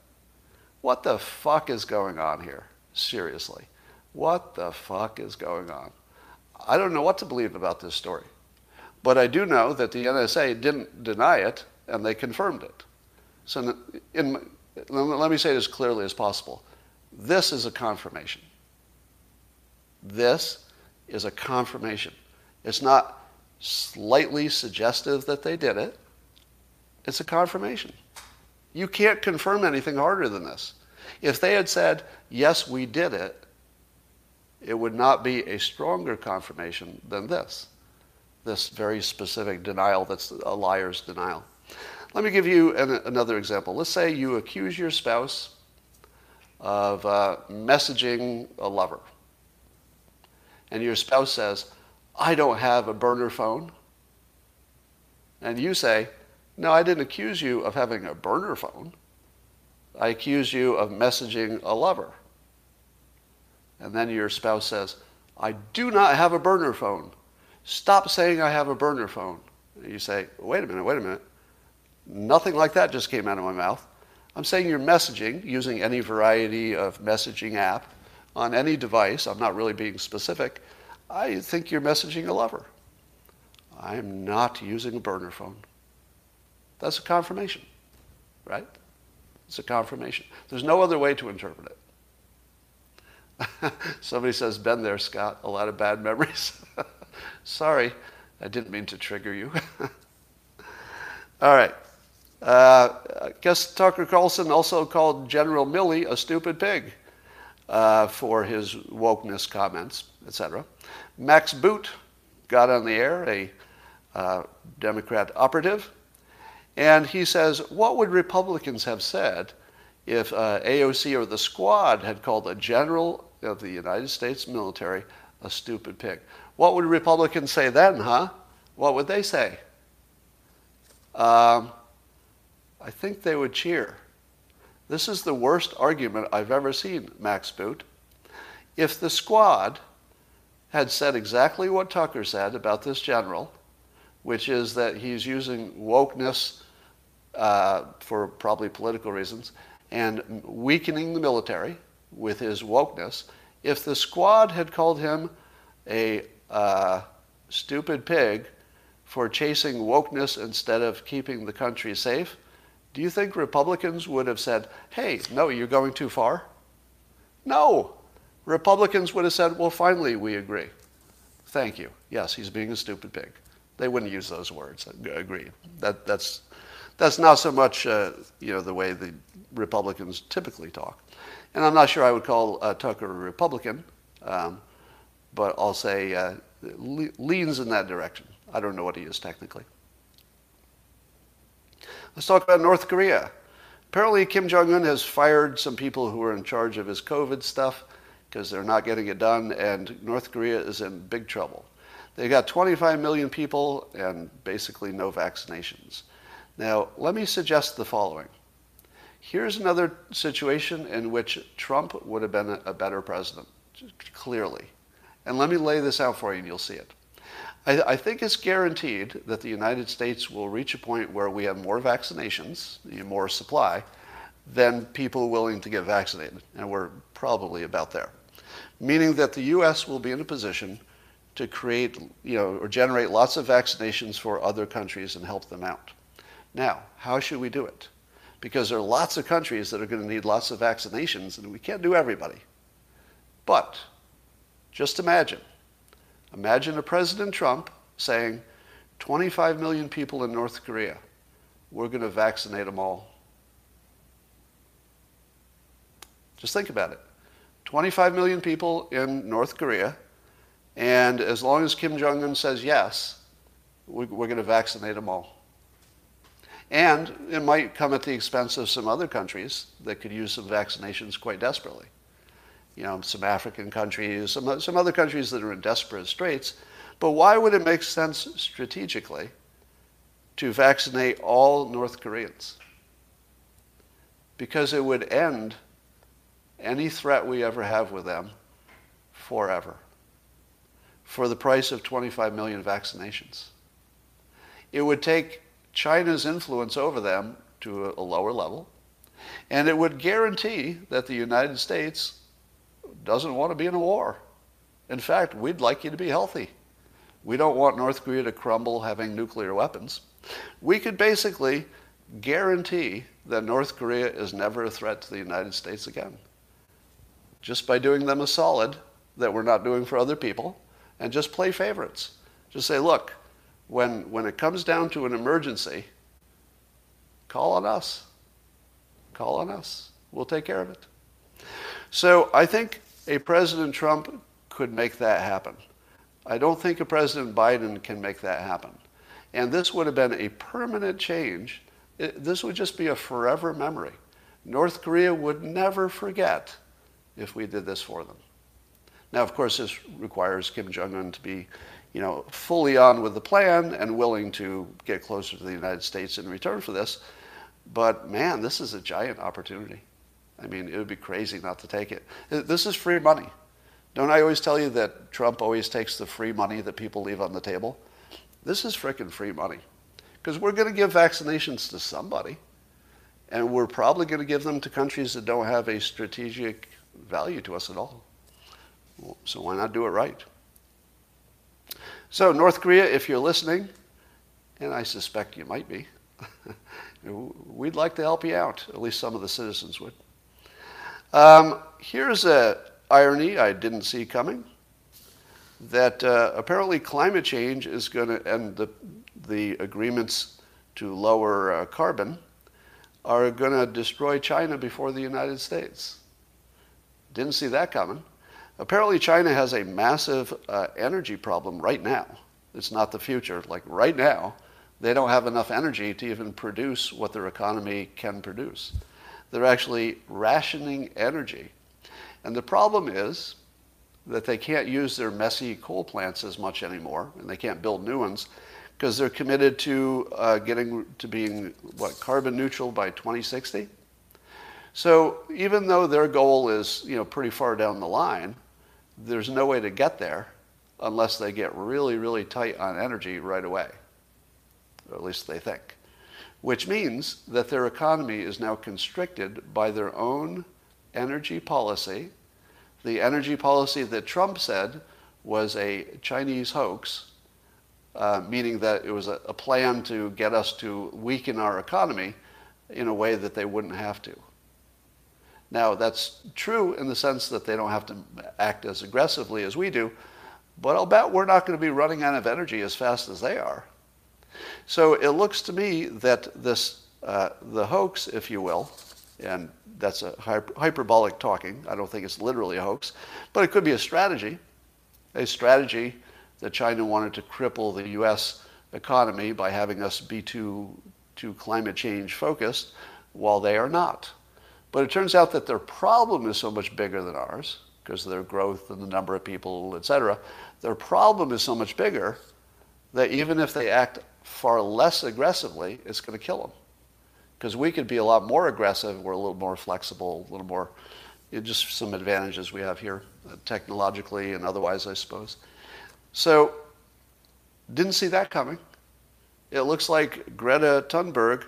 What the fuck is going on here? Seriously. What the fuck is going on? I don't know what to believe about this story. But I do know that the N S A didn't deny it, and they confirmed it. So in, let me say it as clearly as possible. This is a confirmation. This is a confirmation. It's not slightly suggestive that they did it, it's a confirmation. You can't confirm anything harder than this. If they had said, yes, we did it, it would not be a stronger confirmation than this, this very specific denial that's a liar's denial. Let me give you an, another example. Let's say you accuse your spouse of uh, messaging a lover. And your spouse says, I don't have a burner phone. And you say, no, I didn't accuse you of having a burner phone. I accuse you of messaging a lover. And then your spouse says, I do not have a burner phone. Stop saying I have a burner phone. And you say, wait a minute, wait a minute. Nothing like that just came out of my mouth. I'm saying you're messaging using any variety of messaging app on any device. I'm not really being specific. I think you're messaging a lover. I'm not using a burner phone. That's a confirmation, right? It's a confirmation. There's no other way to interpret it. Somebody says, been there, Scott, a lot of bad memories. Sorry, I didn't mean to trigger you. All right. Uh, I guess Tucker Carlson also called General Milley a stupid pig uh, for his wokeness comments, et cetera. Max Boot got on the air, a uh, Democrat operative, and he says, what would Republicans have said if uh, A O C or the Squad had called a general of the United States military a stupid pig? What would Republicans say then, huh? What would they say? Um, I think they would cheer. This is the worst argument I've ever seen, Max Boot. If the Squad had said exactly what Tucker said about this general, which is that he's using wokeness uh, for probably political reasons, and weakening the military with his wokeness, if the Squad had called him a uh, stupid pig for chasing wokeness instead of keeping the country safe, do you think Republicans would have said, hey, no, you're going too far? No. Republicans would have said, well, finally, we agree. Thank you. Yes, he's being a stupid pig. They wouldn't use those words. Agreed. That, that's... That's not so much, uh, you know, the way the Republicans typically talk. And I'm not sure I would call uh, Tucker a Republican, um, but I'll say uh, le- leans in that direction. I don't know what he is technically. Let's talk about North Korea. Apparently, Kim Jong Un has fired some people who were in charge of his COVID stuff because they're not getting it done, and North Korea is in big trouble. They got twenty-five million people and basically no vaccinations. Now, let me suggest the following. Here's another situation in which Trump would have been a better president, clearly. And let me lay this out for you and you'll see it. I, I think it's guaranteed that the United States will reach a point where we have more vaccinations, more supply, than people willing to get vaccinated. And we're probably about there. Meaning that the U S will be in a position to create, you know, or generate lots of vaccinations for other countries and help them out. Now, how should we do it? Because there are lots of countries that are going to need lots of vaccinations, and we can't do everybody. But just imagine. Imagine a President Trump saying, twenty-five million people in North Korea, we're going to vaccinate them all. Just think about it. twenty-five million people in North Korea, and as long as Kim Jong-un says yes, we're going to vaccinate them all. And it might come at the expense of some other countries that could use some vaccinations quite desperately. You know, some African countries, some, some other countries that are in desperate straits. But why would it make sense strategically to vaccinate all North Koreans? Because it would end any threat we ever have with them forever for the price of twenty-five million vaccinations. It would take China's influence over them to a lower level, and it would guarantee that the United States doesn't want to be in a war. In fact, we'd like you to be healthy. We don't want North Korea to crumble having nuclear weapons. We could basically guarantee that North Korea is never a threat to the United States again, just by doing them a solid that we're not doing for other people, and just play favorites. Just say, look, when, when it comes down to an emergency, call on us. Call on us. We'll take care of it. So I think a President Trump could make that happen. I don't think a President Biden can make that happen. And this would have been a permanent change. It, this would just be a forever memory. North Korea would never forget if we did this for them. Now, of course, this requires Kim Jong Un to be, you know, fully on with the plan and willing to get closer to the United States in return for this. But man, this is a giant opportunity. I mean, it would be crazy not to take it. This is free money. Don't I always tell you that Trump always takes the free money that people leave on the table? This is frickin' free money. Because we're going to give vaccinations to somebody. And we're probably going to give them to countries that don't have a strategic value to us at all. So why not do it right? So North Korea, if you're listening, and I suspect you might be, we'd like to help you out. At least some of the citizens would. Um, here's an irony I didn't see coming, that uh, apparently climate change is going to, and the, the agreements to lower uh, carbon are going to destroy China before the United States. Didn't see that coming. Apparently China has a massive uh, energy problem right now. It's not the future. Like right now, they don't have enough energy to even produce what their economy can produce. They're actually rationing energy. And the problem is that they can't use their messy coal plants as much anymore, and they can't build new ones, because they're committed to uh, getting to being, what, carbon neutral by twenty sixty. So even though their goal is, you know, pretty far down the line, there's no way to get there unless they get really, really tight on energy right away, or at least they think, which means that their economy is now constricted by their own energy policy, the energy policy that Trump said was a Chinese hoax, Uh, meaning that it was a, a plan to get us to weaken our economy in a way that they wouldn't have to. Now, that's true in the sense that they don't have to act as aggressively as we do, but I'll bet we're not going to be running out of energy as fast as they are. So it looks to me that this, uh, the hoax, if you will, and that's a hyper- hyperbolic talking, I don't think it's literally a hoax, but it could be a strategy, a strategy that China wanted to cripple the U S economy by having us be too, too climate change focused, while they are not. But it turns out that their problem is so much bigger than ours, because of their growth and the number of people, et cetera. Their problem is so much bigger that even if they act far less aggressively, it's going to kill them. Because we could be a lot more aggressive, we're a little more flexible, a little more, you know, just some advantages we have here, technologically and otherwise, I suppose. So, didn't see that coming. It looks like Greta Thunberg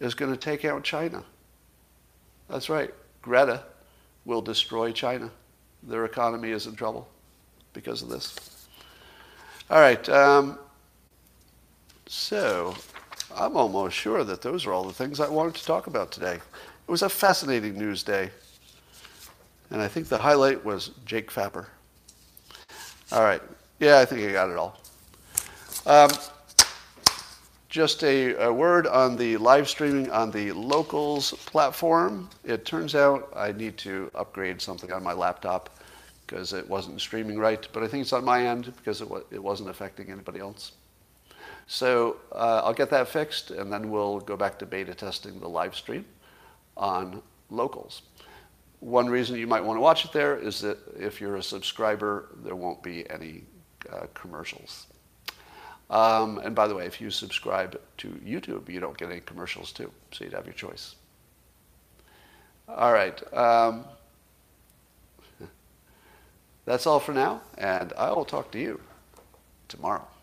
is going to take out China. That's right. Greta will destroy China. Their economy is in trouble because of this. All right. Um, so, I'm almost sure that those are all the things I wanted to talk about today. It was a fascinating news day. And I think the highlight was Jake Tapper. All right. Yeah, I think I got it all. Um, just a, a word on the live streaming on the Locals platform. It turns out I need to upgrade something on my laptop because it wasn't streaming right, but I think it's on my end because it, it wasn't affecting anybody else. So uh, I'll get that fixed, and then we'll go back to beta testing the live stream on Locals. One reason you might want to watch it there is that if you're a subscriber, there won't be any Uh, commercials. Um, and by the way, if you subscribe to YouTube, you don't get any commercials too, so you'd have your choice. All right. Um, that's all for now, and I will talk to you tomorrow.